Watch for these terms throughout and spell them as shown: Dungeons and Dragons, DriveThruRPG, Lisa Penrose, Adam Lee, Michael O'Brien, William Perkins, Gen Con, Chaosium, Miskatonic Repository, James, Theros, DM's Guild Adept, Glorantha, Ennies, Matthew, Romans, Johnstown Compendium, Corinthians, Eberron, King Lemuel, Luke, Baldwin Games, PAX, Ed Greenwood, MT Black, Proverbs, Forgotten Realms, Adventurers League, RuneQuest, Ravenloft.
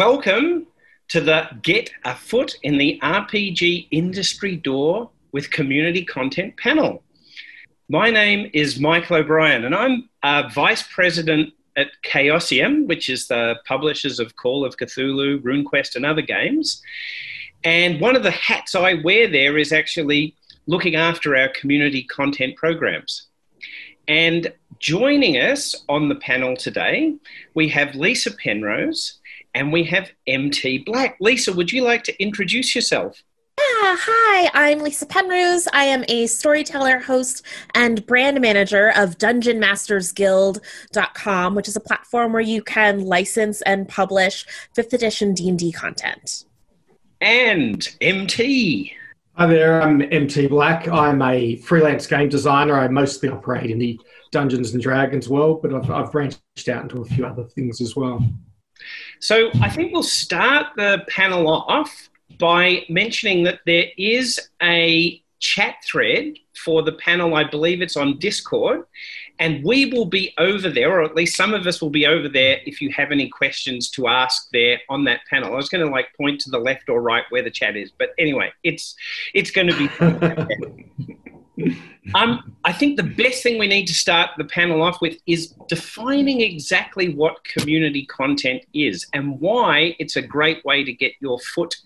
Welcome to the Get a Foot in the RPG Industry Door with Community Content panel. My name is Michael O'Brien and I'm Vice President at Chaosium, which is the publishers of Call of Cthulhu, RuneQuest and other games. And one of the hats I wear there is actually looking after our community content programs. And joining us on the panel today, we have Lisa Penrose and we have MT Black. Lisa, would you like to introduce yourself? Yeah, hi, I'm Lisa Penrose. I am a storyteller, host, and brand manager of DungeonMastersGuild.com, which is a platform where you can license and publish 5th edition D&D content. And MT. Hi there, I'm MT Black. I'm a freelance game designer. I mostly operate in the Dungeons and Dragons world, but I've branched out into a few other things as well. So I think we'll start the panel off by mentioning that there is a chat thread for the panel. I believe it's on Discord, and we will be over there, or at least some of us will be over there if you have any questions to ask there on that panel. I was going to like point to the left or right where the chat is, but anyway, it's going to be... I think the best thing we need to start the panel off with is defining exactly what community content is and why it's a great way to get your foot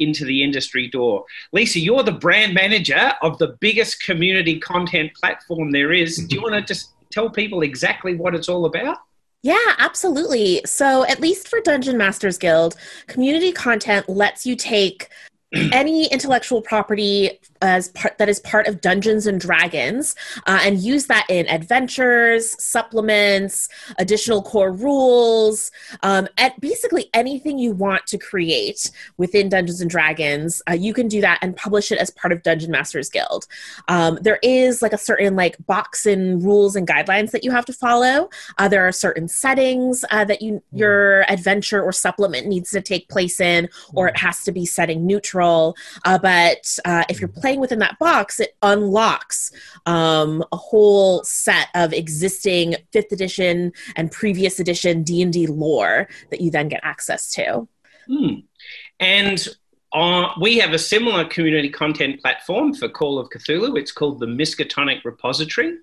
into the industry door. Lisa, you're the brand manager of the biggest community content platform there is. Do you want to just tell people exactly what it's all about? Yeah, absolutely. So at least for Dungeon Masters Guild, community content lets you take any intellectual property that is part of Dungeons and Dragons and use that in adventures, supplements, additional core rules, at basically anything you want to create within Dungeons and Dragons. You can do that and publish it as part of Dungeon Masters Guild. There is like a certain like box and rules and guidelines that you have to follow. There are certain settings that your adventure or supplement needs to take place in, or it has to be setting neutral. But if you're playing within that box, it unlocks a whole set of existing 5th edition and previous edition D&D lore that you then get access to. And we have a similar community content platform for Call of Cthulhu. It's called the Miskatonic Repository.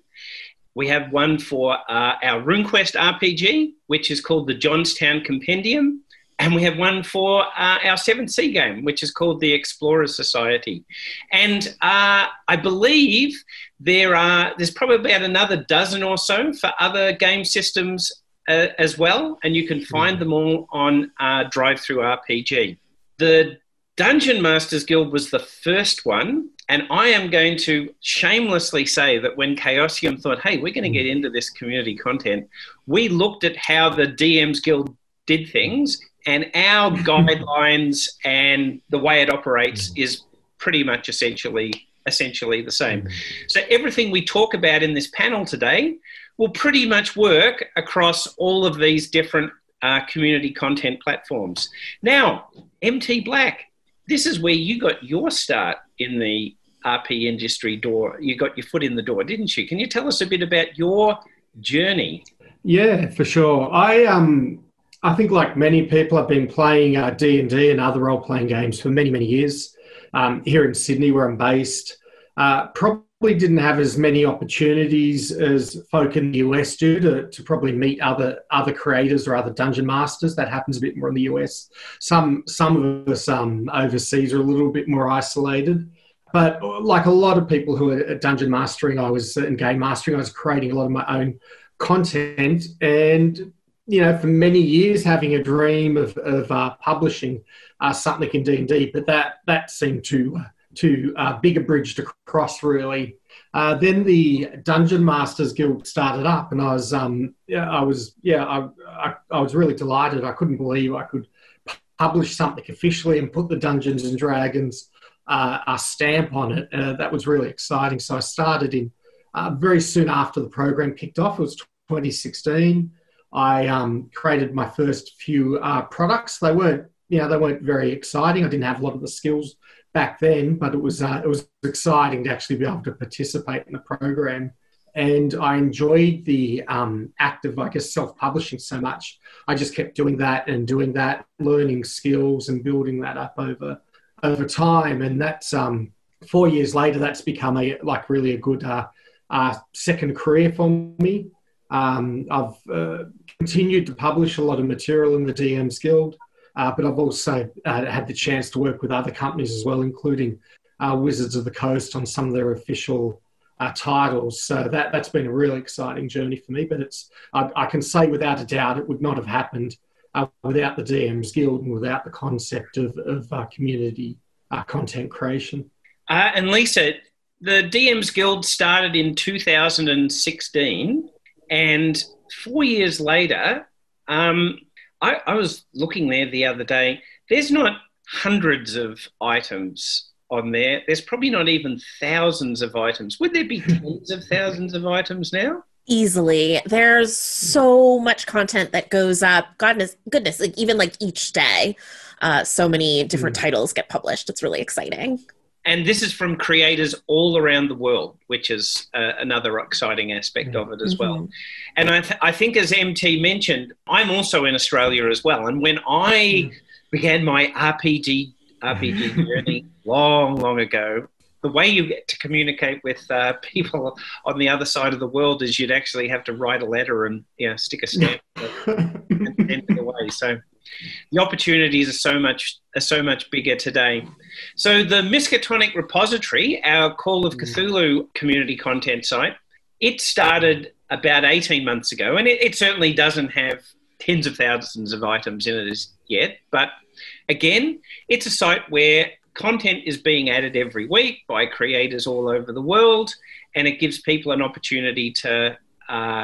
We have one for our RuneQuest RPG, which is called the Johnstown Compendium. And we have one for our 7C game, which is called the Explorer Society. And I believe there's probably about another dozen or so for other game systems as well. And you can find them all on DriveThruRPG. The Dungeon Masters Guild was the first one. And I am going to shamelessly say that when Chaosium thought, hey, we're going to get into this community content, we looked at how the DM's Guild did things. And our guidelines and the way it operates is pretty much essentially the same. So everything we talk about in this panel today will pretty much work across all of these different community content platforms. Now, MT Black, this is where you got your start in the RP industry door. You got your foot in the door, didn't you? Can you tell us a bit about your journey? Yeah, for sure. I think like many people, I've been playing D&D and other role-playing games for many, many years here in Sydney where I'm based. Probably didn't have as many opportunities as folk in the US do to probably meet other creators or other dungeon masters. That happens a bit more in the US. Some of us overseas are a little bit more isolated. But like a lot of people who are dungeon mastering, I was creating a lot of my own content and... you know, for many years having a dream of publishing something in D&D, but that seemed too big a bridge to cross, really. Then the Dungeon Masters Guild started up, and I was really delighted. I couldn't believe I could publish something officially and put the Dungeons and Dragons stamp on it. That was really exciting. So I started in very soon after the program kicked off. It was 2016. I created my first few products. They weren't very exciting. I didn't have a lot of the skills back then, but it was exciting to actually be able to participate in the program. And I enjoyed the act of, I guess, self-publishing so much. I just kept doing that, learning skills and building that up over time. And that's 4 years later, that's become a really a good second career for me. I've continued to publish a lot of material in the DM's Guild, but I've also had the chance to work with other companies as well, including Wizards of the Coast on some of their official titles. So that's been a really exciting journey for me, but it's, I can say without a doubt, it would not have happened without the DM's Guild and without the concept of community content creation. And Lisa, the DM's Guild started in 2016, and 4 years later, I was looking there the other day. There's not hundreds of items on there. There's probably not even thousands of items. Would there be tens of thousands of items now? Easily. There's so much content that goes up. Goodness, like even like each day, so many different titles get published. It's really exciting. And this is from creators all around the world, which is another exciting aspect of it as well. And I think, as MT mentioned, I'm also in Australia as well. And when I began my RPG journey long ago, the way you get to communicate with people on the other side of the world is you'd actually have to write a letter and stick a stamp and send it away. So the opportunities are so much bigger today. So the Miskatonic Repository, our Call of Cthulhu community content site, it started about 18 months ago, and it certainly doesn't have tens of thousands of items in it as yet. But again, it's a site where content is being added every week by creators all over the world, and it gives people an opportunity to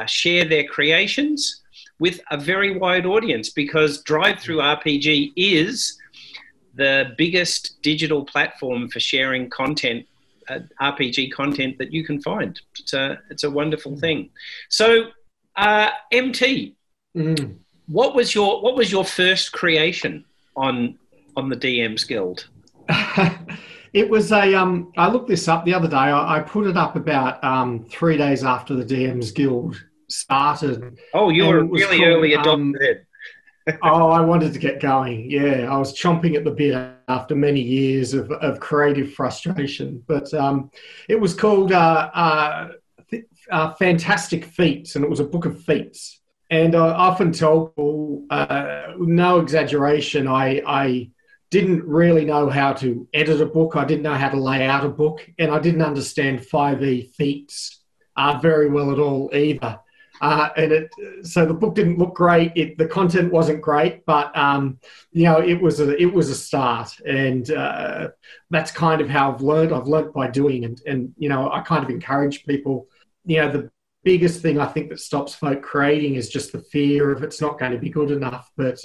share their creations with a very wide audience, because DriveThruRPG is the biggest digital platform for sharing content, RPG content, that you can find. It's a wonderful thing. So, MT, what was your first creation on the DM's Guild? It was I looked this up the other day. I put it up about 3 days after the DM's Guild started. Oh, you were really early adopted. Oh, I wanted to get going. Yeah, I was chomping at the bit after many years of creative frustration. But it was called Fantastic Feats, and it was a book of feats. And I often tell people, no exaggeration, I didn't really know how to edit a book. I didn't know how to lay out a book, and I didn't understand 5e feats very well at all either. So the book didn't look great. The content wasn't great, but it was a start, and that's kind of how I've learned. I've learned by doing, and I kind of encourage people. The biggest thing I think that stops folk creating is just the fear of it's not going to be good enough. But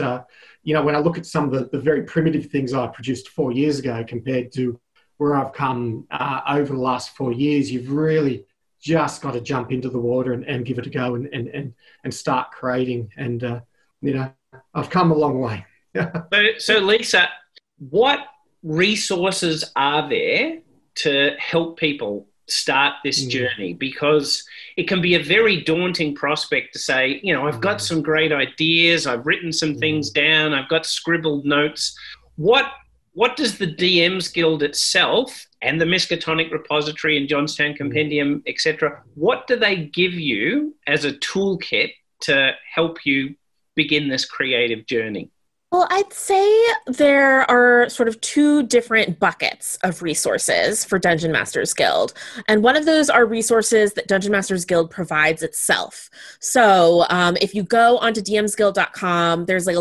when I look at some of the very primitive things I produced 4 years ago compared to where I've come over the last 4 years, you've really just got to jump into the water and give it a go and start creating. And, I've come a long way. So Lisa, what resources are there to help people start this journey? Because it can be a very daunting prospect to say, I've got some great ideas. I've written some things down. I've got scribbled notes. What does the DM's Guild itself and the Miskatonic Repository and Johnstown Compendium, etc., what do they give you as a toolkit to help you begin this creative journey? Well, I'd say there are sort of two different buckets of resources for Dungeon Masters Guild. And one of those are resources that Dungeon Masters Guild provides itself. So if you go onto DMsGuild.com, there's a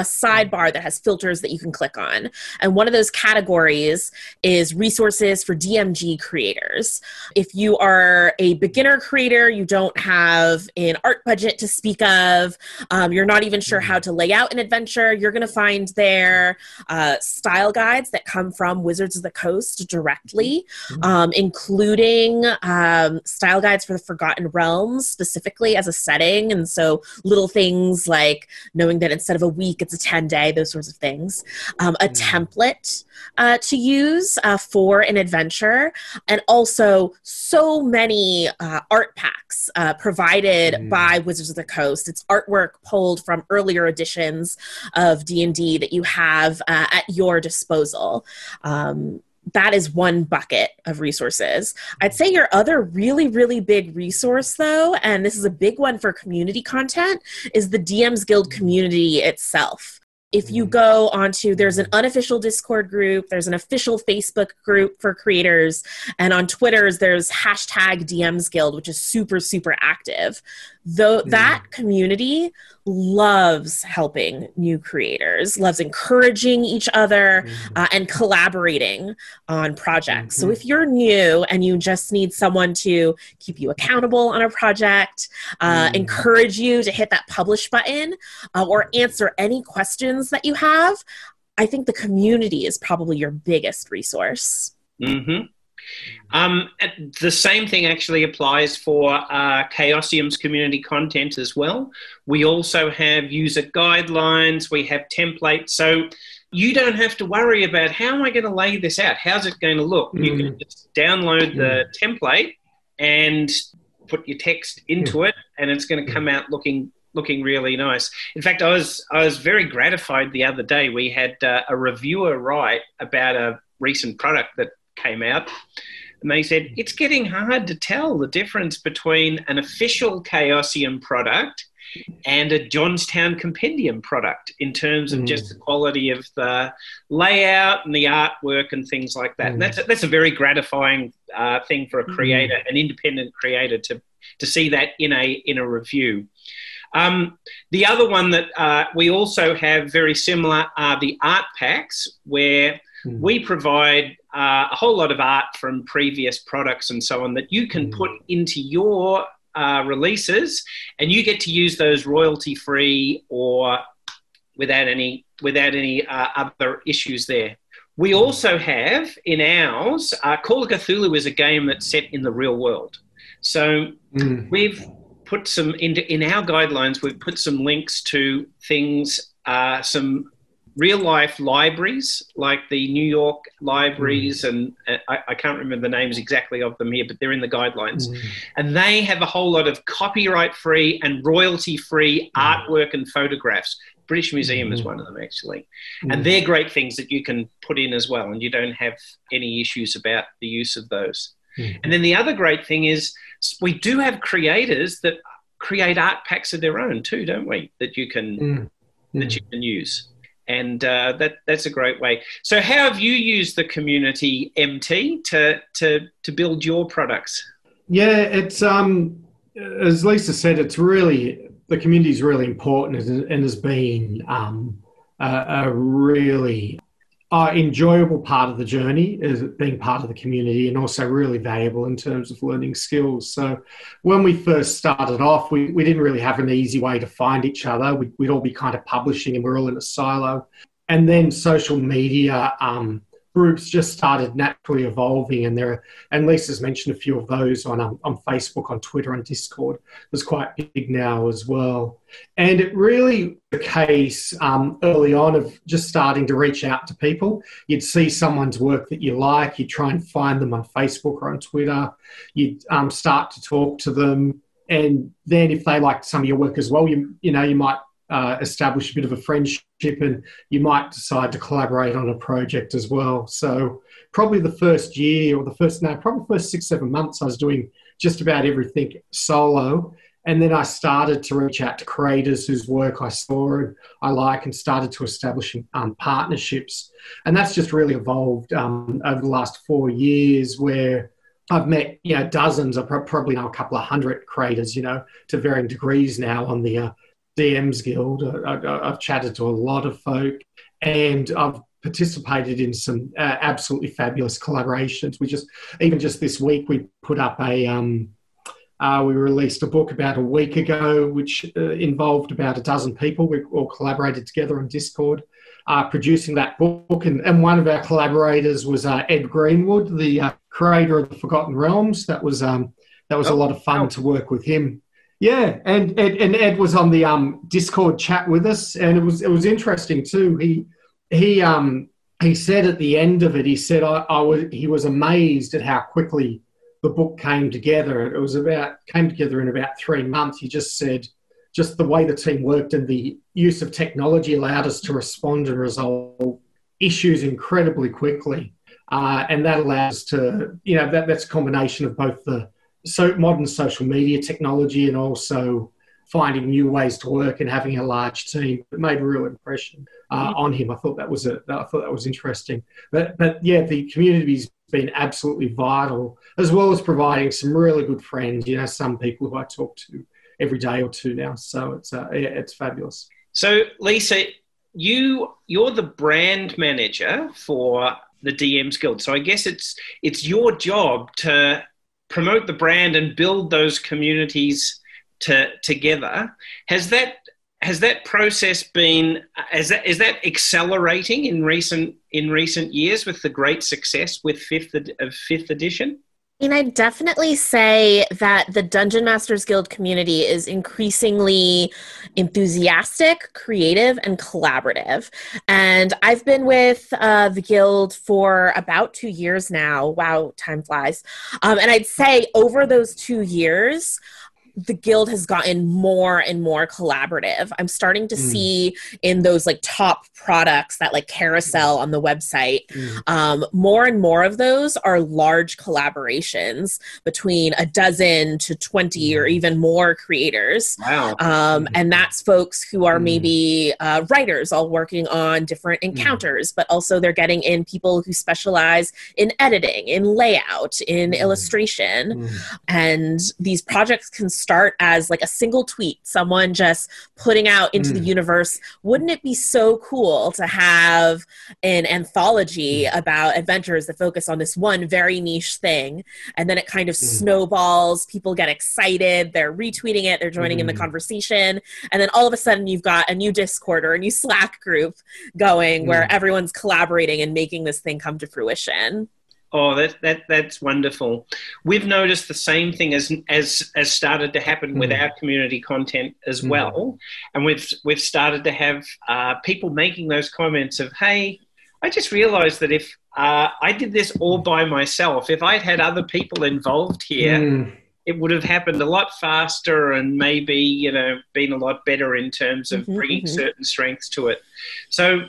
sidebar that has filters that you can click on. And one of those categories is resources for DMG creators. If you are a beginner creator, you don't have an art budget to speak of, you're not even sure how to lay out an adventure, you're going to find their style guides that come from Wizards of the Coast directly, including style guides for the Forgotten Realms specifically as a setting. And so little things like knowing that instead of a week, it's a 10-day, those sorts of things. A template to use for an adventure, and also so many art packs provided by Wizards of the Coast. It's artwork pulled from earlier editions of D&D that you have at your disposal. That is one bucket of resources. I'd say your other really, really big resource, though, and this is a big one for community content, is the DM's Guild community itself. If you go onto, there's an unofficial Discord group, there's an official Facebook group for creators, and on Twitter, there's hashtag DM's Guild, which is super, super active. Though that community loves helping new creators, loves encouraging each other and collaborating on projects. So if you're new and you just need someone to keep you accountable on a project, encourage you to hit that publish button or answer any questions that you have, I think the community is probably your biggest resource. The same thing actually applies for Chaosium's community content as well. We also have user guidelines, we have templates, so you don't have to worry about how am I going to lay this out, how's it going to look. You can just download the template and put your text into it, and it's going to come out looking really nice. In fact, I was very gratified the other day. We had a reviewer write about a recent product that came out, and they said, it's getting hard to tell the difference between an official Chaosium product and a Johnstown Compendium product in terms of just the quality of the layout and the artwork and things like that. And that's a very gratifying thing for a creator, an independent creator, to see that in a review. The other one that we also have very similar are the art packs, where we provide a whole lot of art from previous products and so on that you can put into your releases, and you get to use those royalty-free or without any other issues there. We also have in ours, Call of Cthulhu is a game that's set in the real world. So we've put some in our guidelines. We've put some links to things, some real-life libraries, like the New York libraries, and I can't remember the names exactly of them here, but they're in the guidelines. And they have a whole lot of copyright-free and royalty-free artwork and photographs. British Museum is one of them, actually. And they're great things that you can put in as well, and you don't have any issues about the use of those. And then the other great thing is we do have creators that create art packs of their own too, don't we? That you can use, and that's a great way. So, how have you used the community, MT, to build your products? Yeah, it's as Lisa said, it's really, the community is really important, and has been a really enjoyable part of the journey, is being part of the community, and also really valuable in terms of learning skills. So when we first started off, we didn't really have an easy way to find each other. We'd all be kind of publishing, and we're all in a silo. And then social media groups just started naturally evolving, and Lisa's mentioned a few of those on Facebook, on Twitter, on Discord. It's quite big now as well. And it really was a case early on of just starting to reach out to people. You'd see someone's work that you like, you'd try and find them on Facebook or on Twitter, you'd start to talk to them, and then if they liked some of your work as well, you might establish a bit of a friendship, and you might decide to collaborate on a project as well. So probably the first year or probably the first 6-7 months I was doing just about everything solo, and then I started to reach out to creators whose work I saw and I like, and started to establish partnerships. And that's just really evolved over the last 4 years, where I've met dozens, I probably now a couple of hundred creators, to varying degrees now on the DM's Guild. I've chatted to a lot of folk, and I've participated in some absolutely fabulous collaborations. Even just this week, we put up We released a book about a week ago, which involved about a dozen people. We all collaborated together on Discord, producing that book. And one of our collaborators was Ed Greenwood, the creator of the Forgotten Realms. That was a lot of fun to work with him. Yeah, and Ed was on the Discord chat with us, and it was interesting too. He said at the end of it, he said he was amazed at how quickly the book came together. It was came together in about 3 months. He just said, just the way the team worked and the use of technology allowed us to respond and resolve issues incredibly quickly, and that allows to, you know, that's a combination of both the modern social media technology and also finding new ways to work and having a large team. It made a real impression on him. I thought that was interesting. But yeah, the community's been absolutely vital, as well as providing some really good friends. You know, some people who I talk to every day or two now. So it's fabulous. So Lisa, you're the brand manager for the DM's Guild. So I guess it's your job to promote the brand and build those communities together. Has that process been, is that accelerating in recent years with the great success with fifth edition? And I definitely say that the Dungeon Masters Guild community is increasingly enthusiastic, creative, and collaborative. And I've been with the Guild for about 2 years now. Wow, time flies. And I'd say over those 2 years, the Guild has gotten more and more collaborative. I'm starting to see in those like top products, that like carousel on the website, more and more of those are large collaborations between a dozen to 20 or even more creators. Wow. And that's folks who are maybe writers all working on different encounters, but also they're getting in people who specialize in editing, in layout, in illustration. And these projects can start as like a single tweet, someone just putting out into the universe, wouldn't it be so cool to have an anthology about adventures that focus on this one very niche thing? And then it kind of snowballs, people get excited, they're retweeting it, they're joining in the conversation, and then all of a sudden you've got a new Discord or a new Slack group going where everyone's collaborating and making this thing come to fruition. Oh, that's wonderful. We've noticed the same thing as started to happen with our community content as well, and we've started to have people making those comments of, "Hey, I just realised that if I did this all by myself, if I'd had other people involved here, it would have happened a lot faster and maybe, you know, been a lot better in terms of bringing certain strengths to it." So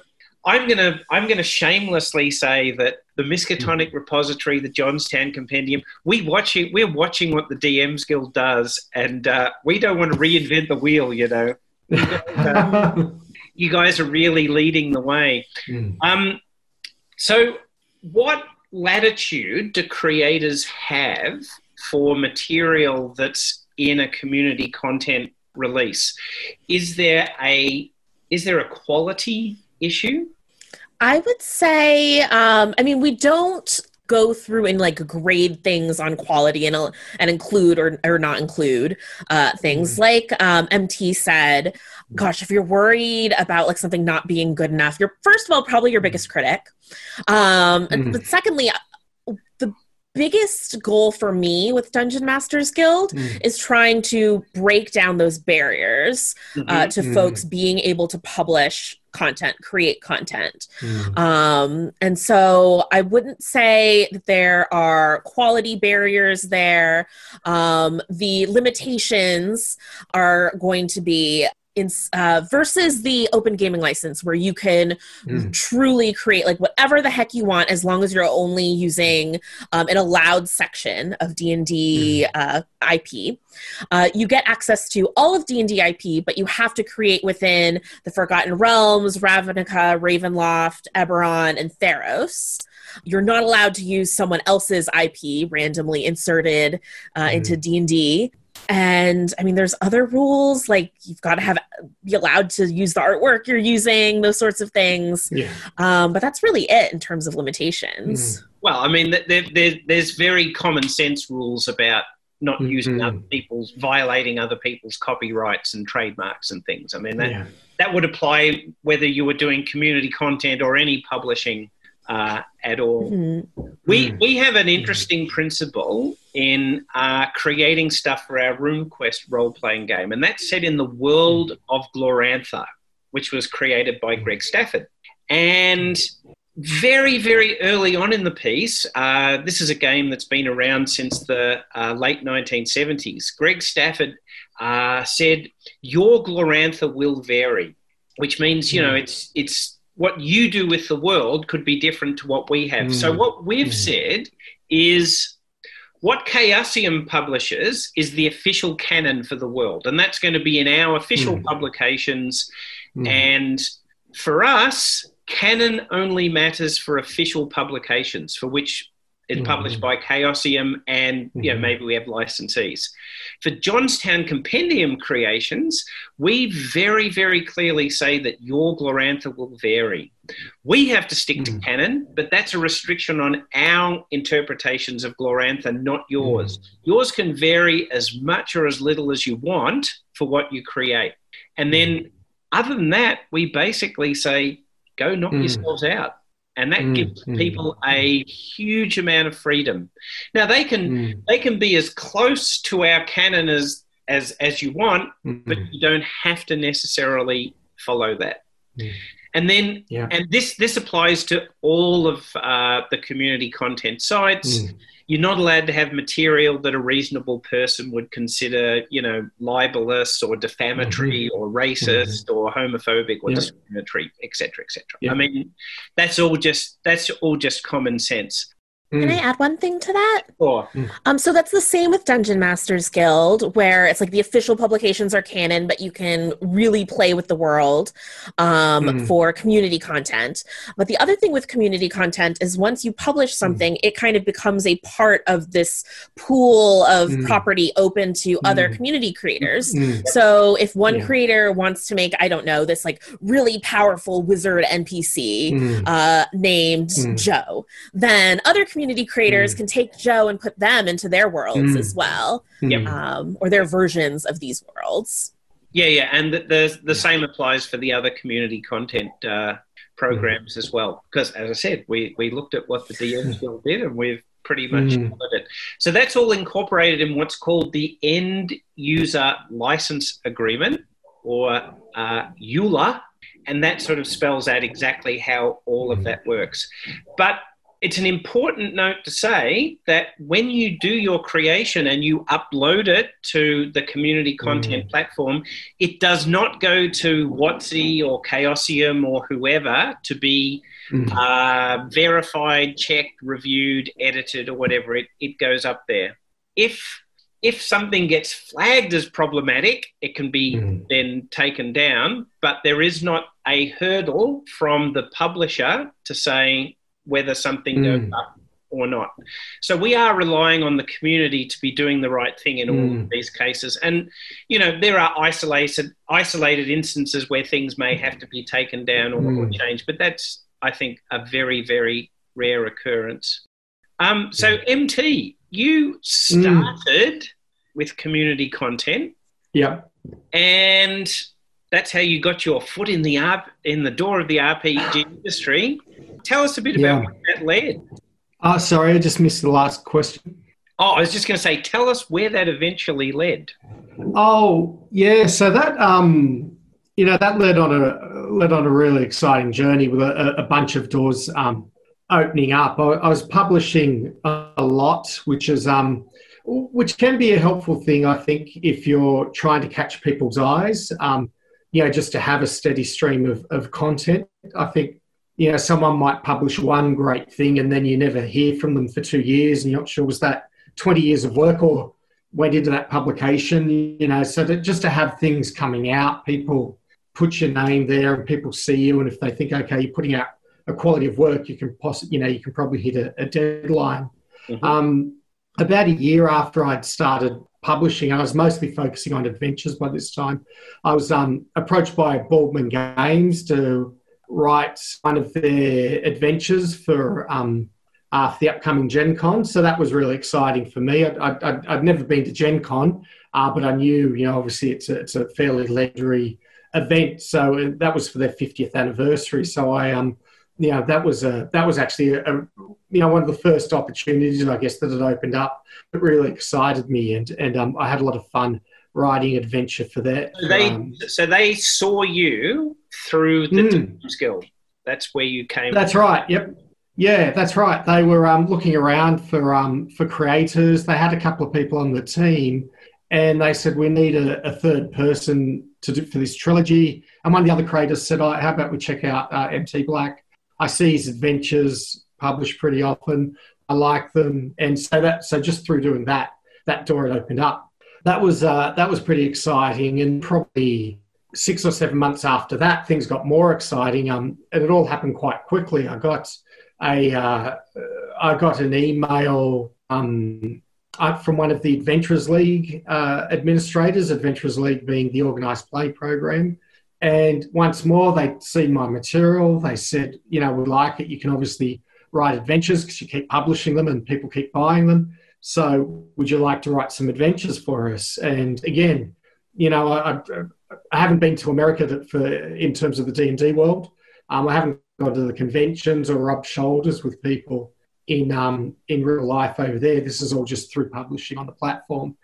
I'm gonna shamelessly say that the Miskatonic Repository, the Johnstown Compendium, we're watching what the DM's Guild does, and we don't want to reinvent the wheel, you know. You guys are really leading the way. So what latitude do creators have for material that's in a community content release? Is there a quality issue? I would say, I mean, we don't go through and like grade things on quality and include or not include things. Like MT said, gosh, if you're worried about like something not being good enough, you're first of all probably your biggest critic. But secondly, the biggest goal for me with Dungeon Masters Guild is trying to break down those barriers to folks being able to publish content, create content. And so I wouldn't say that there are quality barriers there. The limitations are going to be versus the open gaming license, where you can truly create like whatever the heck you want, as long as you're only using an allowed section of D&D IP. You get access to all of D&D IP, but you have to create within the Forgotten Realms, Ravnica, Ravenloft, Eberron, and Theros. You're not allowed to use someone else's IP randomly inserted into D&D. And I mean, there's other rules, like you've got to be allowed to use the artwork you're using, those sorts of things. Yeah. But that's really it in terms of limitations. Well, I mean, there's very common sense rules about not using other people's, violating other people's copyrights and trademarks and things. I mean, that, that would apply whether you were doing community content or any publishing at all. We have an interesting principle in creating stuff for our RuneQuest role-playing game, and that's set in the world of Glorantha, which was created by Greg Stafford. And very, very early on in the piece, this is a game that's been around since the late 1970s. Greg Stafford said, "Your Glorantha will vary," which means, you know, it's what you do with the world could be different to what we have. So what we've said is what Chaosium publishes is the official canon for the world, and that's going to be in our official publications. And for us, canon only matters for official publications for which it's published by Chaosium and you know, maybe we have licensees. For Johnstown Compendium creations, we very, very clearly say that your Glorantha will vary. We have to stick to canon, but that's a restriction on our interpretations of Glorantha, not yours. Yours can vary as much or as little as you want for what you create. And then other than that, we basically say, go knock yourselves out. And that gives people a huge amount of freedom. Now, they can be as close to our canon as you want, but you don't have to necessarily follow that. And then, and this applies to all of the community content sites. You're not allowed to have material that a reasonable person would consider, you know, libelous or defamatory or racist or homophobic or discriminatory, et cetera, et cetera. I mean, that's all just common sense. Can I add one thing to that? Sure. So that's the same with Dungeon Masters Guild, where it's like the official publications are canon, but you can really play with the world for community content. But the other thing with community content is once you publish something, it kind of becomes a part of this pool of property open to other community creators. So if one creator wants to make, I don't know, this like really powerful wizard NPC named Joe, then other community creators can take Joe and put them into their worlds as well, or their versions of these worlds. And the same applies for the other community content programs as well, because as I said, we looked at what the DM's Guild did and we've pretty much covered it. So that's all incorporated in what's called the End User License Agreement, or EULA, and that sort of spells out exactly how all of that works. But it's an important note to say that when you do your creation and you upload it to the community content platform, it does not go to WotC or Chaosium or whoever to be verified, checked, reviewed, edited, or whatever. It goes up there. If something gets flagged as problematic, it can be then taken down, but there is not a hurdle from the publisher to say whether something goes up or not. So we are relying on the community to be doing the right thing in all of these cases. And, you know, there are isolated instances where things may have to be taken down or changed, but that's, I think, a very, very rare occurrence. So MT, you started with community content. Yeah. And that's how you got your foot in the door of the RPG industry. Tell us a bit about what that led. Oh, sorry, I just missed the last question. Oh, I was just going to say, tell us where that eventually led. Oh, yeah. So that, you know, that led on a really exciting journey with a bunch of doors opening up. I was publishing a lot, which can be a helpful thing, I think, if you're trying to catch people's eyes, you know, just to have a steady stream of content. I think, you know, someone might publish one great thing and then you never hear from them for 2 years and you're not sure, was that 20 years of work or went into that publication, you know, so that just to have things coming out, people put your name there and people see you, and if they think, okay, you're putting out a quality of work, you can possibly, you know, you can probably hit a deadline. About a year after I'd started publishing, I was mostly focusing on adventures by this time. I was approached by Baldwin Games to write one of their adventures for for the upcoming Gen Con. So that was really exciting for me. I'd never been to Gen Con, but I knew, you know, obviously it's a fairly legendary event. So that was for their 50th anniversary. So I, you know, that was actually, you know, one of the first opportunities, I guess, that had opened up. It really excited me, and I had a lot of fun writing adventure for that. So they saw you through the DM's Guild. That's where you came. That's right. Yep. Yeah, that's right. They were looking around for creators. They had a couple of people on the team, and they said, we need a third person to do for this trilogy. And one of the other creators said, oh, how about we check out MT Black? I see his adventures published pretty often. I like them, and so just through doing that, that door had opened up. That was pretty exciting, and probably 6 or 7 months after that, things got more exciting. And it all happened quite quickly. I got an email from one of the Adventurers League administrators, Adventurers League being the organised play program. And once more, they'd seen my material. They said, you know, we like it. You can obviously write adventures because you keep publishing them and people keep buying them. So would you like to write some adventures for us? And again, you know, I haven't been to America in terms of the D&D world. I haven't gone to the conventions or rubbed shoulders with people in real life over there. This is all just through publishing on the platform.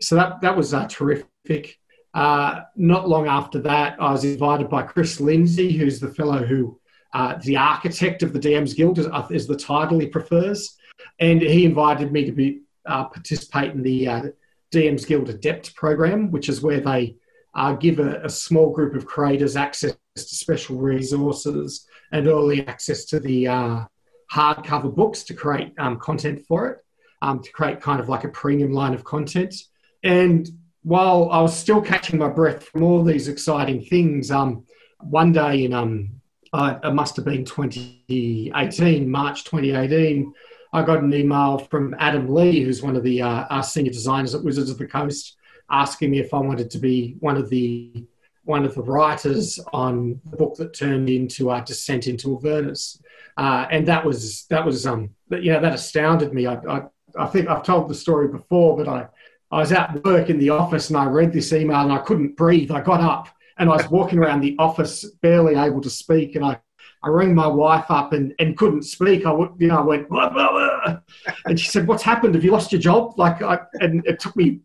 So that was terrific. Not long after that, I was invited by Chris Lindsay, who's the fellow who, the architect of the DM's Guild is the title he prefers. And he invited me to participate in the DM's Guild Adept program, which is where they give a small group of creators access to special resources and early access to the hardcover books to create content for it, to create kind of like a premium line of content. And while I was still catching my breath from all these exciting things, one day in, it must have been March 2018, I got an email from Adam Lee, who's one of the our senior designers at Wizards of the Coast, asking me if I wanted to be one of the writers on the book that turned into Descent into Avernus, and that was you know, that astounded me. I think I've told the story before, but I was at work in the office and I read this email and I couldn't breathe. I got up and I was walking around the office, barely able to speak. And I rang my wife up and couldn't speak. I went, blah, blah, blah. And she said, "What's happened? Have you lost your job?" And it took me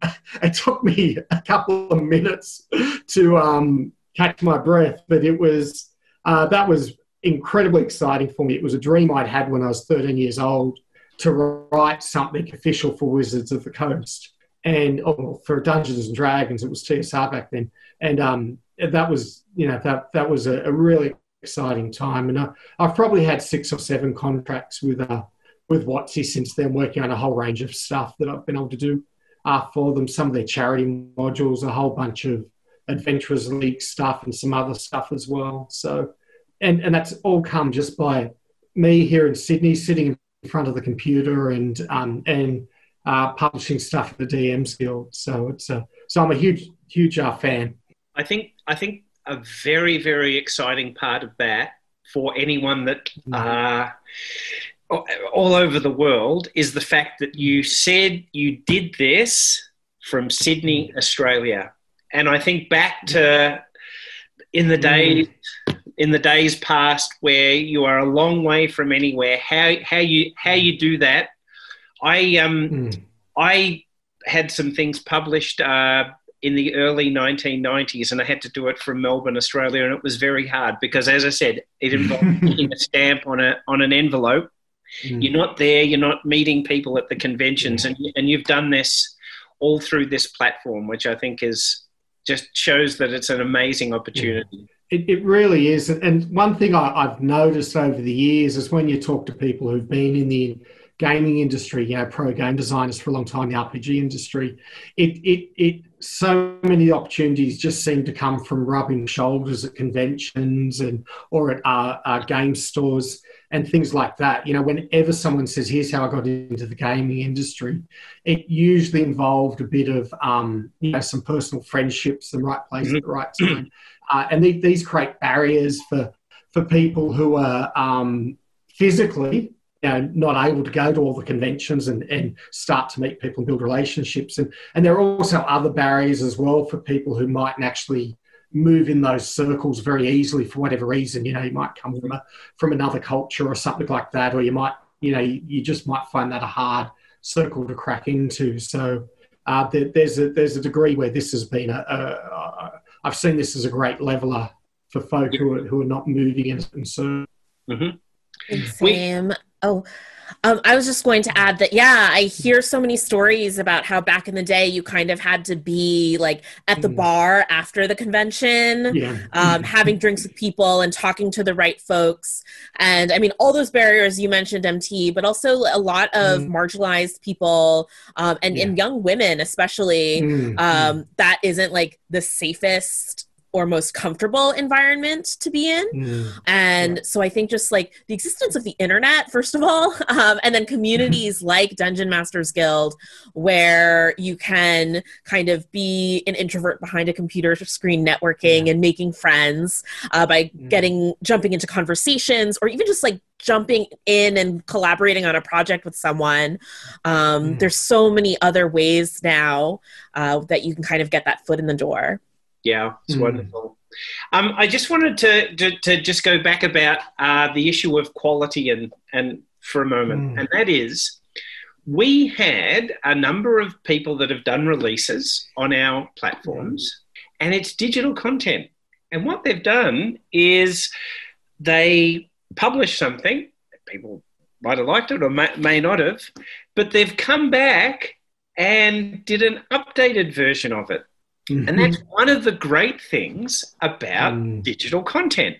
a couple of minutes to catch my breath. But it was, that was incredibly exciting for me. It was a dream I'd had when I was 13 years old to write something official for Wizards of the Coast. And for Dungeons and Dragons, it was TSR back then. And that was, you know, that was a really exciting time. And I've probably had 6 or 7 contracts with WotC since then, working on a whole range of stuff that I've been able to do for them. Some of their charity modules, a whole bunch of Adventurers League stuff and some other stuff as well. So, and that's all come just by me here in Sydney, sitting in front of the computer and publishing stuff at the DM's Guild. So so I'm a huge fan. I think a very, very exciting part of that for anyone that all over the world is the fact that you said you did this from Sydney, Australia. And I think back to in the days past where you are a long way from anywhere, how you do that. I had some things published in the early 1990s, and I had to do it from Melbourne, Australia, and it was very hard because, as I said, it involved putting a stamp on an envelope. Mm. You're not there, you're not meeting people at the conventions, and you've done this all through this platform, which I think is just shows that it's an amazing opportunity. It really is, and one thing I've noticed over the years is when you talk to people who've been in the gaming industry, you know, pro game designers for a long time, the RPG industry, it so many opportunities just seem to come from rubbing shoulders at conventions or at our game stores and things like that. You know, whenever someone says, "Here's how I got into the gaming industry," it usually involved a bit of, you know, some personal friendships, the right place at the right time. And these create barriers for people who are physically not able to go to all the conventions and start to meet people and build relationships. And there are also other barriers as well for people who mightn't actually move in those circles very easily for whatever reason. You know, you might come from another culture or something like that, or you might, you just might find that a hard circle to crack into. So there's a degree where this has been I've seen this as a great leveler for folk who are not moving in certain circles. Mm-hmm. Same. I was just going to add that, I hear so many stories about how back in the day you kind of had to be like at the bar after the convention, having drinks with people and talking to the right folks. And I mean, all those barriers you mentioned, MT, but also a lot of marginalized people and young women, especially, that isn't like the safest or most comfortable environment to be in. So I think just like the existence of the internet, first of all, and then communities like Dungeon Masters Guild, where you can kind of be an introvert behind a computer screen networking and making friends by jumping into conversations, or even just like jumping in and collaborating on a project with someone. There's so many other ways now that you can kind of get that foot in the door. Yeah, it's wonderful. I just wanted to just go back about the issue of quality and for a moment, and that is we had a number of people that have done releases on our platforms, and it's digital content. And what they've done is they publish something, people might have liked it or may not have, but they've come back and did an updated version of it. And that's one of the great things about digital content.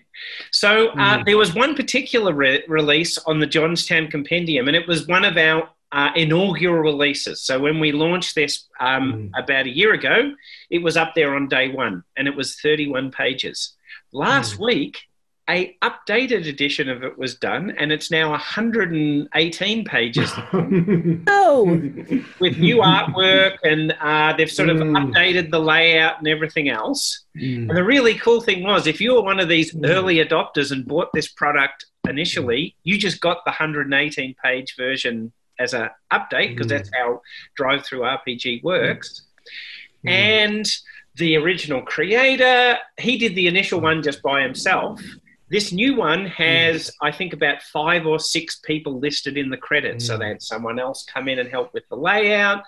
So there was one particular release on the Johnstown Compendium, and it was one of our inaugural releases. So when we launched this about a year ago, it was up there on day one, and it was 31 pages. Last week, an updated edition of it was done, and it's now 118 pages with new artwork, and they've sort of updated the layout and everything else. And the really cool thing was, if you were one of these early adopters and bought this product initially, you just got the 118-page version as an update, because that's how DriveThruRPG works. And the original creator, he did the initial one just by himself. This new one has, I think, about 5 or 6 people listed in the credits. So they had someone else come in and help with the layout,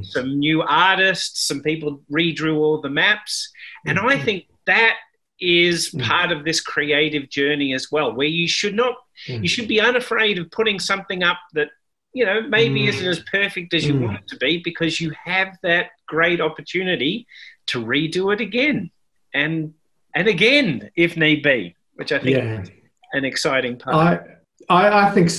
some new artists, some people redrew all the maps. And I think that is part of this creative journey as well, where you should not, you should be unafraid of putting something up that, you know, maybe isn't as perfect as you want it to be, because you have that great opportunity to redo it again and again, if need be. Which I think is an exciting part. I think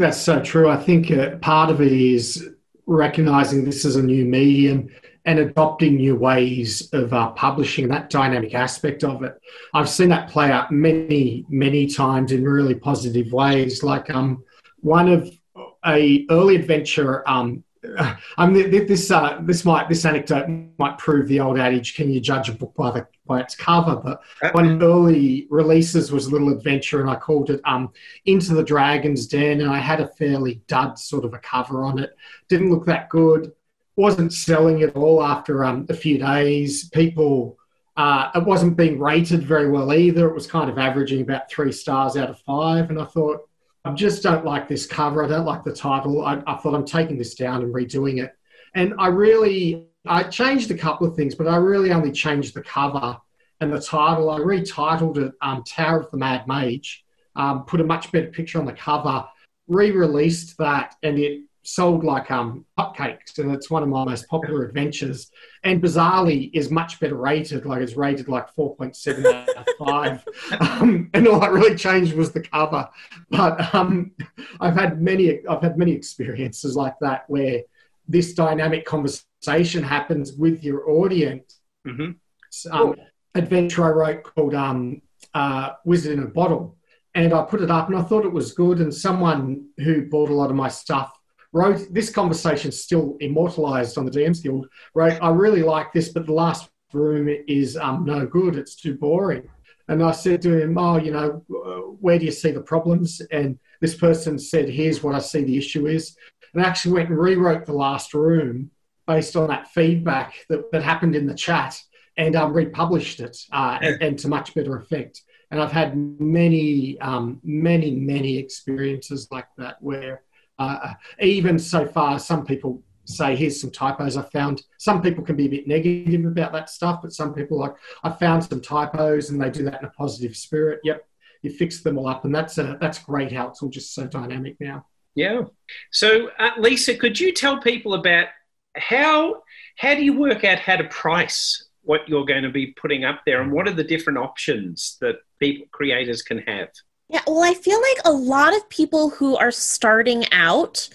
that's so true. I think part of it is recognising this is a new medium and adopting new ways of publishing, that dynamic aspect of it. I've seen that play out many, many times in really positive ways. Like one of a early adventure. This anecdote might prove the old adage, can you judge a book by its cover? But one of the early releases was a little adventure, and I called it Into the Dragon's Den, and I had a fairly dud sort of a cover on it. Didn't look that good. Wasn't selling at all after a few days. People, it wasn't being rated very well either. It was kind of averaging about 3 stars out of 5, and I thought, I just don't like this cover. I don't like the title. I thought, I'm taking this down and redoing it. And I changed a couple of things, but I really only changed the cover and the title. I retitled it Tower of the Mad Mage, put a much better picture on the cover, re-released that, and it sold like hotcakes. And it's one of my most popular adventures. And bizarrely is much better rated. Like it's rated like 4.7 out of 5. And all that really changed was the cover. But I've had many experiences like that, where this dynamic conversation happens with your audience. Adventure I wrote called Wizard in a Bottle. And I put it up and I thought it was good. And someone who bought a lot of my stuff wrote, this conversation still immortalised on the DM's Guild, wrote, I really like this, but the last room is no good, it's too boring. And I said to him, oh, you know, where do you see the problems? And this person said, here's what I see the issue is. And I actually went and rewrote the last room based on that feedback that happened in the chat, and republished it and to much better effect. And I've had many experiences like that where even so far, some people say, here's some typos I found. Some people can be a bit negative about that stuff, but some people are like, I found some typos, and they do that in a positive spirit. Yep, you fix them all up. And that's great how it's all just so dynamic now. Yeah. So Lisa, could you tell people about how do you work out how to price what you're going to be putting up there, and what are the different options that creators can have? Yeah, well, I feel like a lot of people who are starting out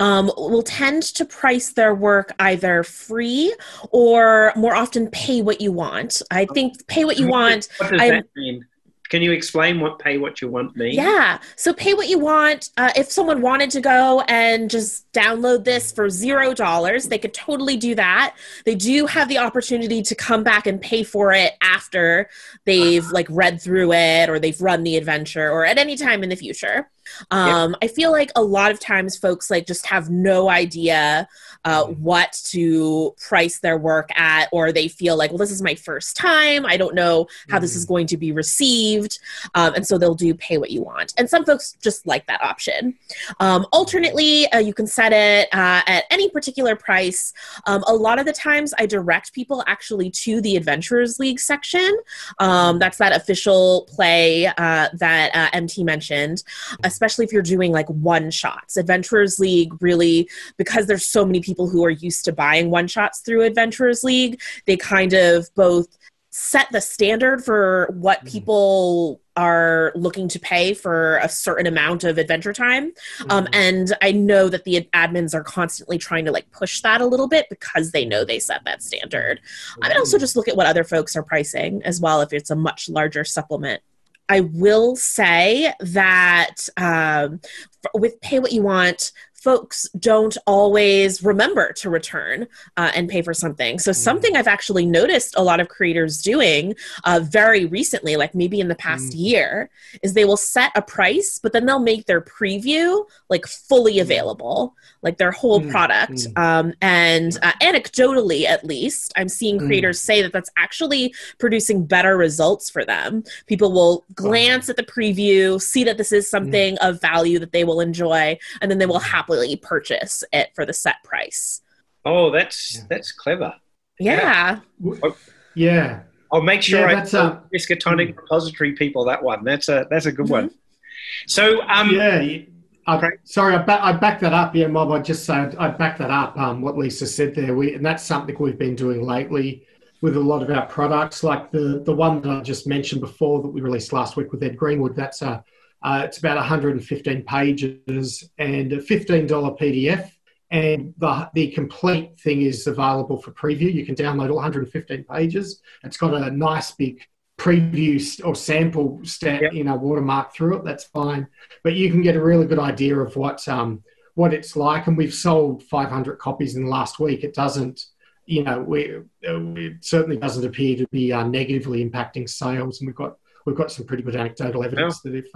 will tend to price their work either free or more often pay what you want. I think pay what you want. What does that mean? Can you explain what pay what you want means? Yeah. So pay what you want. If someone wanted to go and just download this for $0, they could totally do that. They do have the opportunity to come back and pay for it after they've like read through it, or they've run the adventure, or at any time in the future. I feel like a lot of times folks like just have no idea what to price their work at, or they feel like, well, this is my first time. I don't know how this is going to be received. And so they'll do pay what you want. And some folks just like that option. Alternately, you can set it at any particular price. A lot of the times I direct people actually to the Adventurers League section. That's that official play that MT mentioned. Especially if you're doing like one-shots. Adventurers League really, because there's so many people who are used to buying one-shots through Adventurers League, they kind of both set the standard for what people are looking to pay for a certain amount of adventure time. And I know that the admins are constantly trying to like push that a little bit because they know they set that standard. I would also just look at what other folks are pricing as well if it's a much larger supplement. I will say that with pay what you want, folks don't always remember to return and pay for something. So something I've actually noticed a lot of creators doing very recently, like maybe in the past year, is they will set a price, but then they'll make their preview like fully available, like their whole product. And anecdotally, at least, I'm seeing creators say that that's actually producing better results for them. People will glance at the preview, see that this is something of value that they will enjoy, and then they will happily purchase it for the set price. Oh, that's clever. Yeah. Yeah. I'll make sure I tell Miskatonic Repository people that one. That's a good one. So I back that up. Yeah, Mob, I just said I back that up, what Lisa said there. And that's something we've been doing lately with a lot of our products, like the one that I just mentioned before that we released last week with Ed Greenwood. That's a it's about 115 pages and a $15 PDF. And the complete thing is available for preview. You can download all 115 pages. It's got a nice big preview or sample stamp, watermark through it. That's fine. But you can get a really good idea of what it's like. And we've sold 500 copies in the last week. It doesn't, it certainly doesn't appear to be negatively impacting sales. And we've got some pretty good anecdotal evidence that if...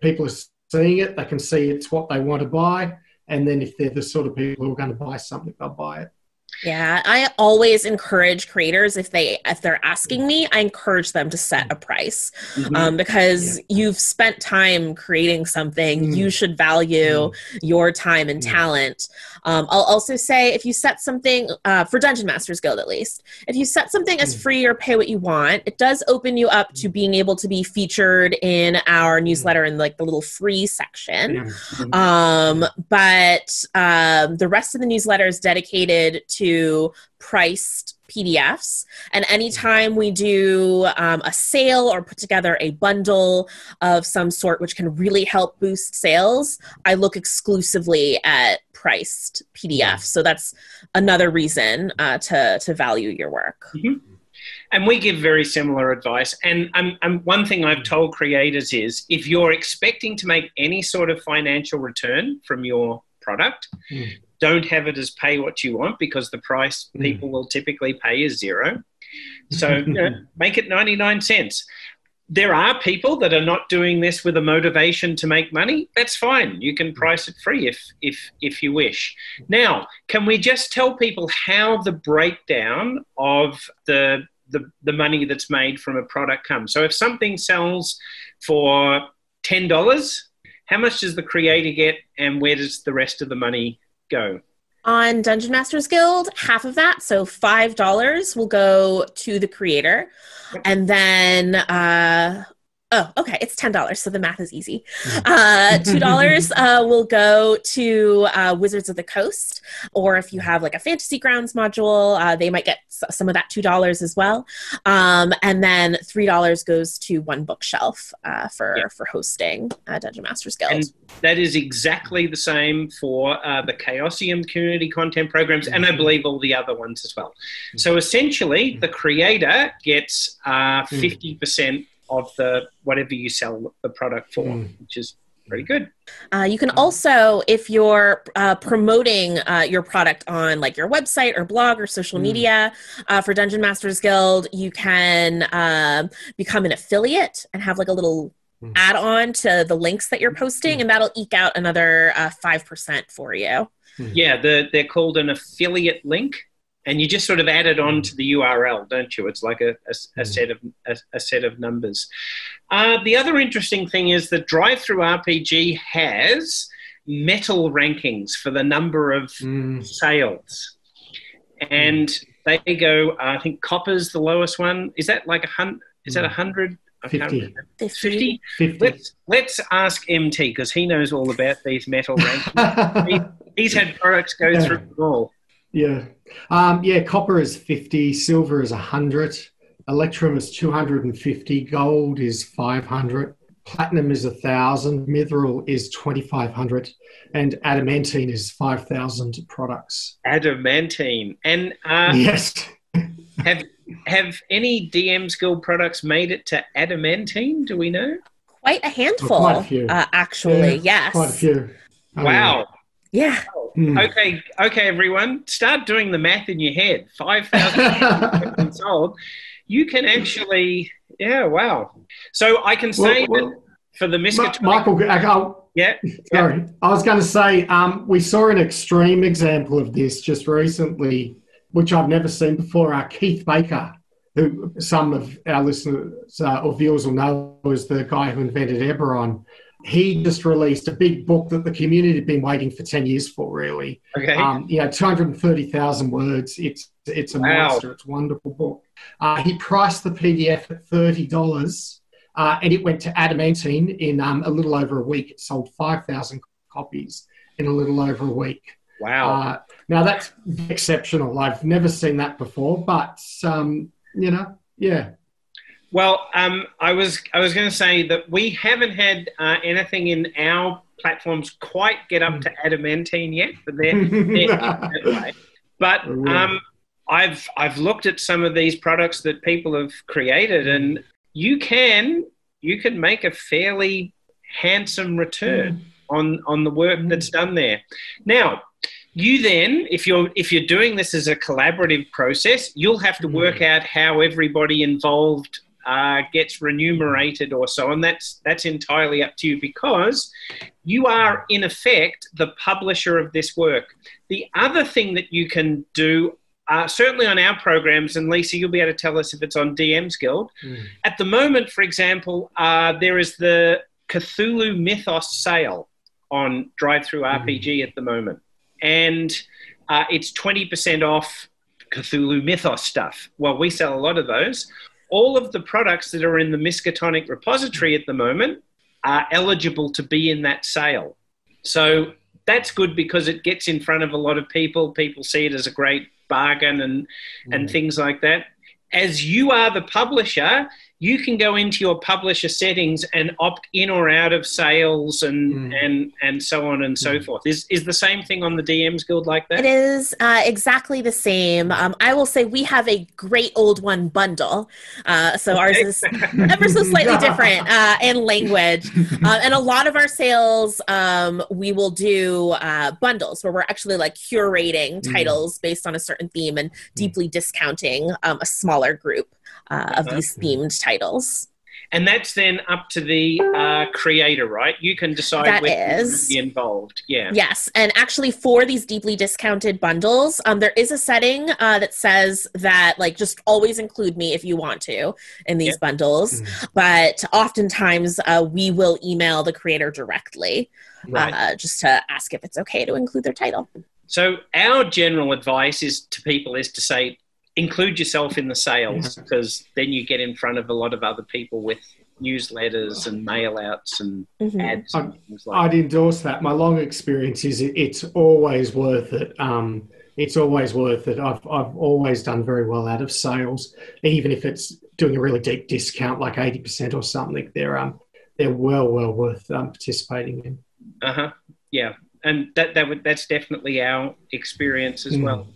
people are seeing it, they can see it's what they want to buy. And then if they're the sort of people who are going to buy something, they'll buy it. Yeah, I always encourage creators, if they're asking me, I encourage them to set a price because you've spent time creating something. You should value your time and talent. I'll also say if you set something, for Dungeon Masters Guild at least, if you set something as free or pay what you want, it does open you up to being able to be featured in our newsletter in like the little free section. But the rest of the newsletter is dedicated to priced PDFs. And anytime we do a sale or put together a bundle of some sort, which can really help boost sales, I look exclusively at priced PDFs. So that's another reason to value your work. And we give very similar advice. And one thing I've told creators is if you're expecting to make any sort of financial return from your product, don't have it as pay what you want, because the price people will typically pay is $0. So make it 99 cents. there are people that are not doing this with a motivation to make money. That's fine. You can price it free if you wish. Now, can we just tell people how the breakdown of the money that's made from a product comes? So if something sells for $10, how much does the creator get and where does the rest of the money go? On Dungeon Masters Guild, half of that, so $5, will go to the creator. And then, oh, okay, it's $10, so the math is easy. $2 will go to Wizards of the Coast, or if you have like a Fantasy Grounds module, they might get some of that $2 as well. And then $3 goes to One Bookshelf for hosting Dungeon Masters Guild. And that is exactly the same for the Chaosium community content programs, and I believe all the other ones as well. So essentially, the creator gets 50% of the whatever you sell the product for, which is pretty good. You can also, if you're promoting your product on like your website or blog or social media for Dungeon Masters Guild, you can become an affiliate and have like a little add on to the links that you're posting, and that'll eke out another 5% for you. Yeah, they're called an affiliate link, and you just sort of add it on to the URL, don't you? It's like a set of numbers. The other interesting thing is that DriveThruRPG has metal rankings for the number of sales, and they go. I think copper's the lowest one. Is that like 100? Is that 100? 50. Let's ask MT, because he knows all about these metal rankings. He's had products go through them all. Yeah. Copper is 50, silver is 100, electrum is 250, gold is 500, platinum is 1,000, mithril is 2,500, and adamantine is 5,000 products. Adamantine. And yes. Have any DM's Guild products made it to adamantine? Do we know? Quite a handful, quite a few. Actually. Yeah, yes. Quite a few. Wow. Yeah. Okay, everyone, start doing the math in your head. 5,000 sold. You can actually, wow. So I can say that for the Miskatonic... Michael, sorry. I was going to say, we saw an extreme example of this just recently, which I've never seen before. Keith Baker, who some of our listeners or viewers will know is the guy who invented Eberron. He just released a big book that the community had been waiting for 10 years for, really. Okay. 230,000 words. It's a monster. It's a wonderful book. He priced the PDF at $30, and it went to adamantine in a little over a week. It sold 5,000 copies in a little over a week. Wow. Now, that's exceptional. I've never seen that before, but, yeah. Well, I was going to say that we haven't had anything in our platforms quite get up to adamantine yet, but they're but I've looked at some of these products that people have created, and you can make a fairly handsome return on the work that's done there. Now, you then, if you're doing this as a collaborative process, you'll have to work out how everybody involved gets remunerated or so, and that's entirely up to you, because you are in effect the publisher of this work. The other thing that you can do, certainly on our programs, and Lisa, you'll be able to tell us if it's on DM's Guild. At the moment, for example, there is the Cthulhu Mythos sale on DriveThruRPG at the moment, and it's 20% off Cthulhu Mythos stuff. Well, we sell a lot of those. All of the products that are in the Miskatonic repository at the moment are eligible to be in that sale. So that's good, because it gets in front of a lot of people. People see it as a great bargain and things like that. As you are the publisher, you can go into your publisher settings and opt in or out of sales and so on and so forth. Is the same thing on the DM's Guild like that? It is exactly the same. I will say we have a great old one bundle. So ours is ever so slightly different in language. And a lot of our sales, we will do bundles where we're actually like curating titles based on a certain theme and deeply discounting a smaller group of these themed titles. And that's then up to the creator, right? You can decide whether you be involved. Yeah. Yes. And actually for these deeply discounted bundles, there is a setting that says that, like, just always include me if you want to in these bundles. Mm-hmm. But oftentimes we will email the creator directly just to ask if it's okay to include their title. So our general advice is to people is to say, include yourself in the sales, because then you get in front of a lot of other people with newsletters and mail outs and ads and things like that. I'd endorse that. My long experience is it's always worth it. It's always worth it. I've always done very well out of sales, even if it's doing a really deep discount, like 80% or something. They're well worth participating in. Yeah, and that's definitely our experience as well.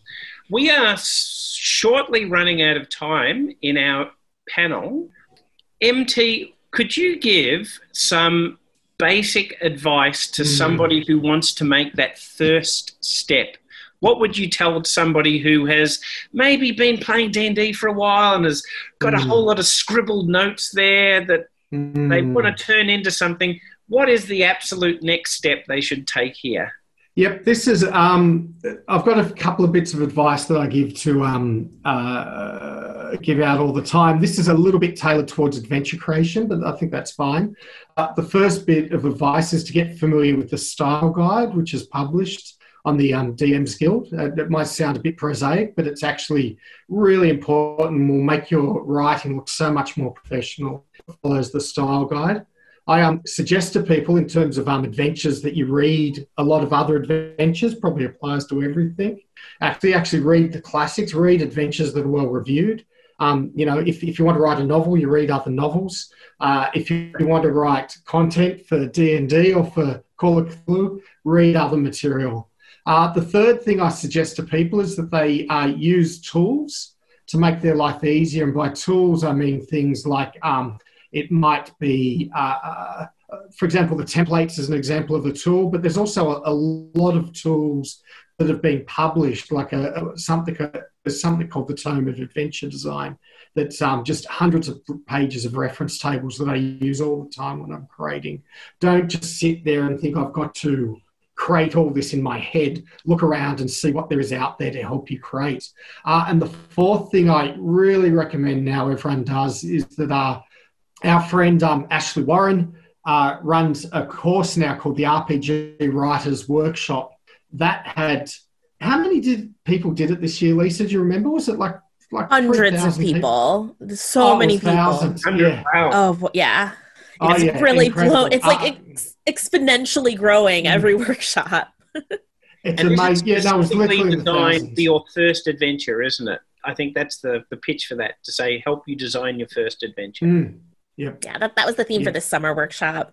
We are shortly running out of time in our panel. MT, could you give some basic advice to somebody who wants to make that first step? What would you tell somebody who has maybe been playing D&D for a while and has got a whole lot of scribbled notes there that they want to turn into something? What is the absolute next step they should take here? Yep, this is, I've got a couple of bits of advice that I give to give out all the time. This is a little bit tailored towards adventure creation, but I think that's fine. The first bit of advice is to get familiar with the style guide, which is published on the DM's Guild. That might sound a bit prosaic, but it's actually really important and will make your writing look so much more professional. It follows the style guide. I suggest to people in terms of adventures that you read a lot of other adventures, probably applies to everything. Actually read the classics, read adventures that are well reviewed. You know, if you want to write a novel, you read other novels. If you want to write content for D&D or for Call of Cthulhu, read other material. The third thing I suggest to people is that they use tools to make their life easier. And by tools, I mean things like... it might be, for example, the templates is an example of a tool, but there's also a lot of tools that have been published, like there's something called the Tome of Adventure Design that's just hundreds of pages of reference tables that I use all the time when I'm creating. Don't just sit there and think, I've got to create all this in my head. Look around and see what there is out there to help you create. And the fourth thing I really recommend now everyone does is that... our friend Ashley Warren runs a course now called the RPG Writers Workshop. That had, how many people did it this year, Lisa? Do you remember? Was it like hundreds of people? So many people. Thousands. Yeah. Oh, yeah. It's really blown. It's like exponentially growing every workshop. It's amazing. Yeah, that was literally designed for your first adventure, isn't it? I think that's the pitch for that, to say help you design your first adventure. Yep. Yeah, that was the theme for this summer workshop.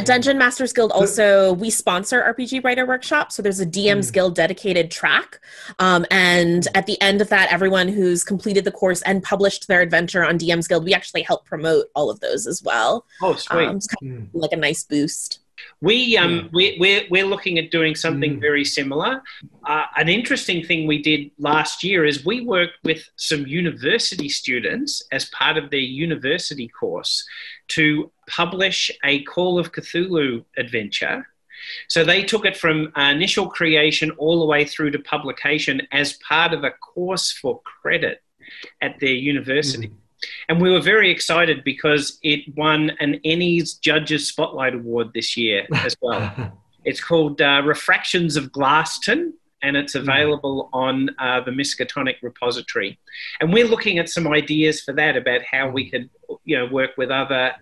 Dungeon Masters Guild also, we sponsor RPG Writer Workshop, so there's a DM's Guild dedicated track. And at the end of that, everyone who's completed the course and published their adventure on DM's Guild, we actually help promote all of those as well. Oh, sweet. It's kind of like a nice boost. We're looking at doing something very similar. An interesting thing we did last year is we worked with some university students as part of their university course to publish a Call of Cthulhu adventure. So they took it from initial creation all the way through to publication as part of a course for credit at their university. And we were very excited because it won an Ennies Judges Spotlight Award this year as well. It's called Refractions of Glasston, and it's available on the Miskatonic Repository. And we're looking at some ideas for that about how we could, work with other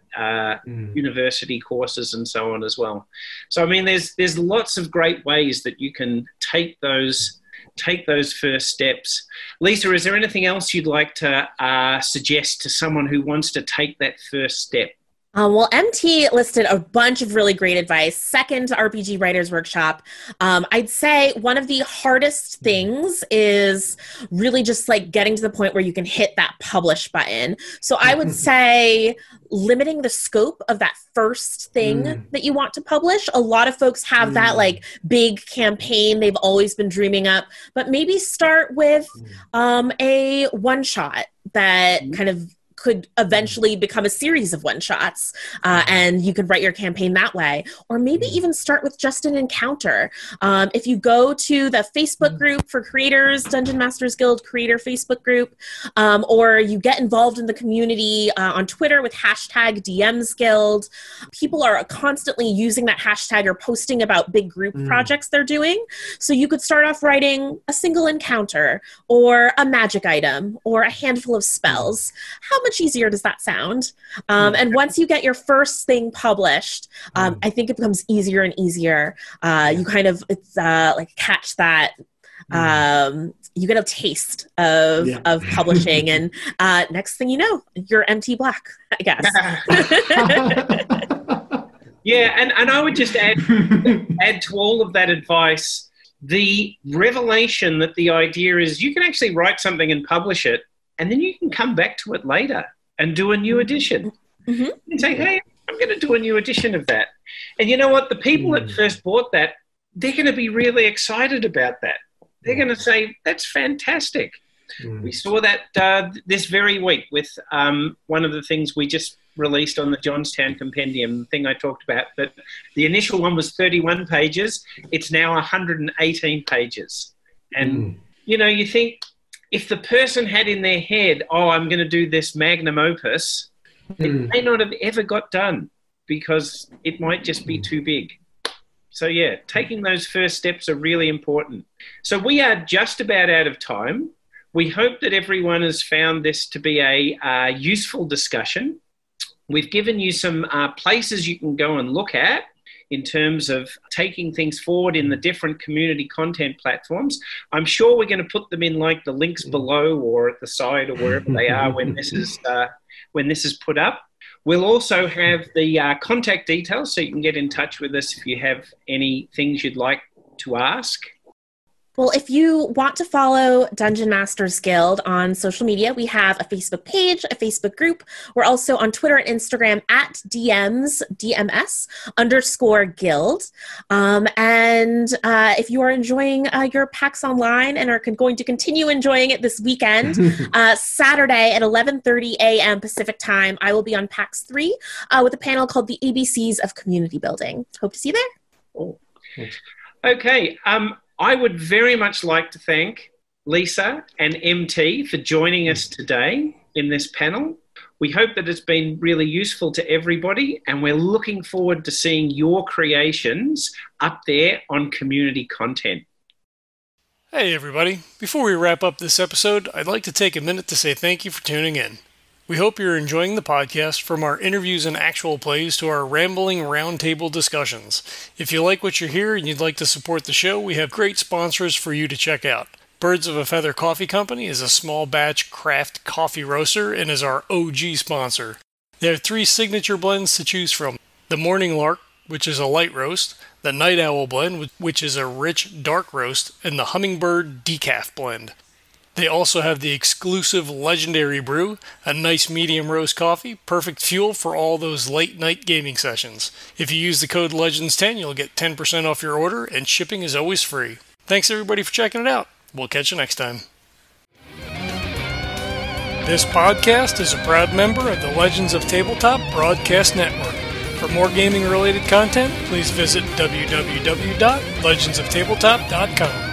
university courses and so on as well. So, I mean, there's lots of great ways that you can take those first steps. Lisa, is there anything else you'd like to suggest to someone who wants to take that first step? Well, MT listed a bunch of really great advice. Second, RPG Writers Workshop. I'd say one of the hardest things is really just like getting to the point where you can hit that publish button. So I would say limiting the scope of that first thing that you want to publish. A lot of folks have that like big campaign they've always been dreaming up, but maybe start with a one-shot that kind of could eventually become a series of one-shots, and you could write your campaign that way. Or maybe even start with just an encounter. If you go to the Facebook group for creators, Dungeon Masters Guild creator Facebook group, or you get involved in the community on Twitter with hashtag DM's Guild, people are constantly using that hashtag or posting about big group projects they're doing. So you could start off writing a single encounter or a magic item or a handful of spells. How much easier does that sound? And once you get your first thing published, I think it becomes easier and easier. You kind of, it's like catch that, you get a taste of, of publishing, and next thing you know, you're MT Black, I guess. Yeah, and I would just add to all of that advice, the revelation that the idea is you can actually write something and publish it, and then you can come back to it later and do a new edition. And say, hey, I'm going to do a new edition of that. And you know what? The people that first bought that, they're going to be really excited about that. They're going to say, that's fantastic. We saw that this very week with one of the things we just released on the Johnstown Compendium, the thing I talked about. But the initial one was 31 pages. It's now 118 pages. And, you know, you think if the person had in their head, oh, I'm going to do this magnum opus, it may not have ever got done because it might just be too big. So, yeah, taking those first steps are really important. So we are just about out of time. We hope that everyone has found this to be a useful discussion. We've given you some places you can go and look at in terms of taking things forward in the different community content platforms. I'm sure we're going to put them in like the links below or at the side or wherever they are when this is put up. We'll also have the contact details so you can get in touch with us if you have any things you'd like to ask. Well, if you want to follow Dungeon Masters Guild on social media, we have a Facebook page, a Facebook group. We're also on Twitter and Instagram at DMS_guild. If you are enjoying your PAX online and are going to continue enjoying it this weekend, Saturday at 11:30 a.m. Pacific time, I will be on PAX 3 with a panel called The ABCs of Community Building. Hope to see you there. Cool. Okay. I would very much like to thank Lisa and MT for joining us today in this panel. We hope that it's been really useful to everybody, and we're looking forward to seeing your creations up there on community content. Hey everybody, before we wrap up this episode, I'd like to take a minute to say thank you for tuning in. We hope you're enjoying the podcast, from our interviews and actual plays to our rambling roundtable discussions. If you like what you hear and you'd like to support the show, we have great sponsors for you to check out. Birds of a Feather Coffee Company is a small batch craft coffee roaster and is our OG sponsor. They have 3 signature blends to choose from. The Morning Lark, which is a light roast, the Night Owl blend, which is a rich dark roast, and the Hummingbird Decaf blend. They also have the exclusive Legendary Brew, a nice medium roast coffee, perfect fuel for all those late night gaming sessions. If you use the code LEGENDS10, you'll get 10% off your order, and shipping is always free. Thanks everybody for checking it out. We'll catch you next time. This podcast is a proud member of the Legends of Tabletop Broadcast Network. For more gaming related content, please visit www.legendsoftabletop.com.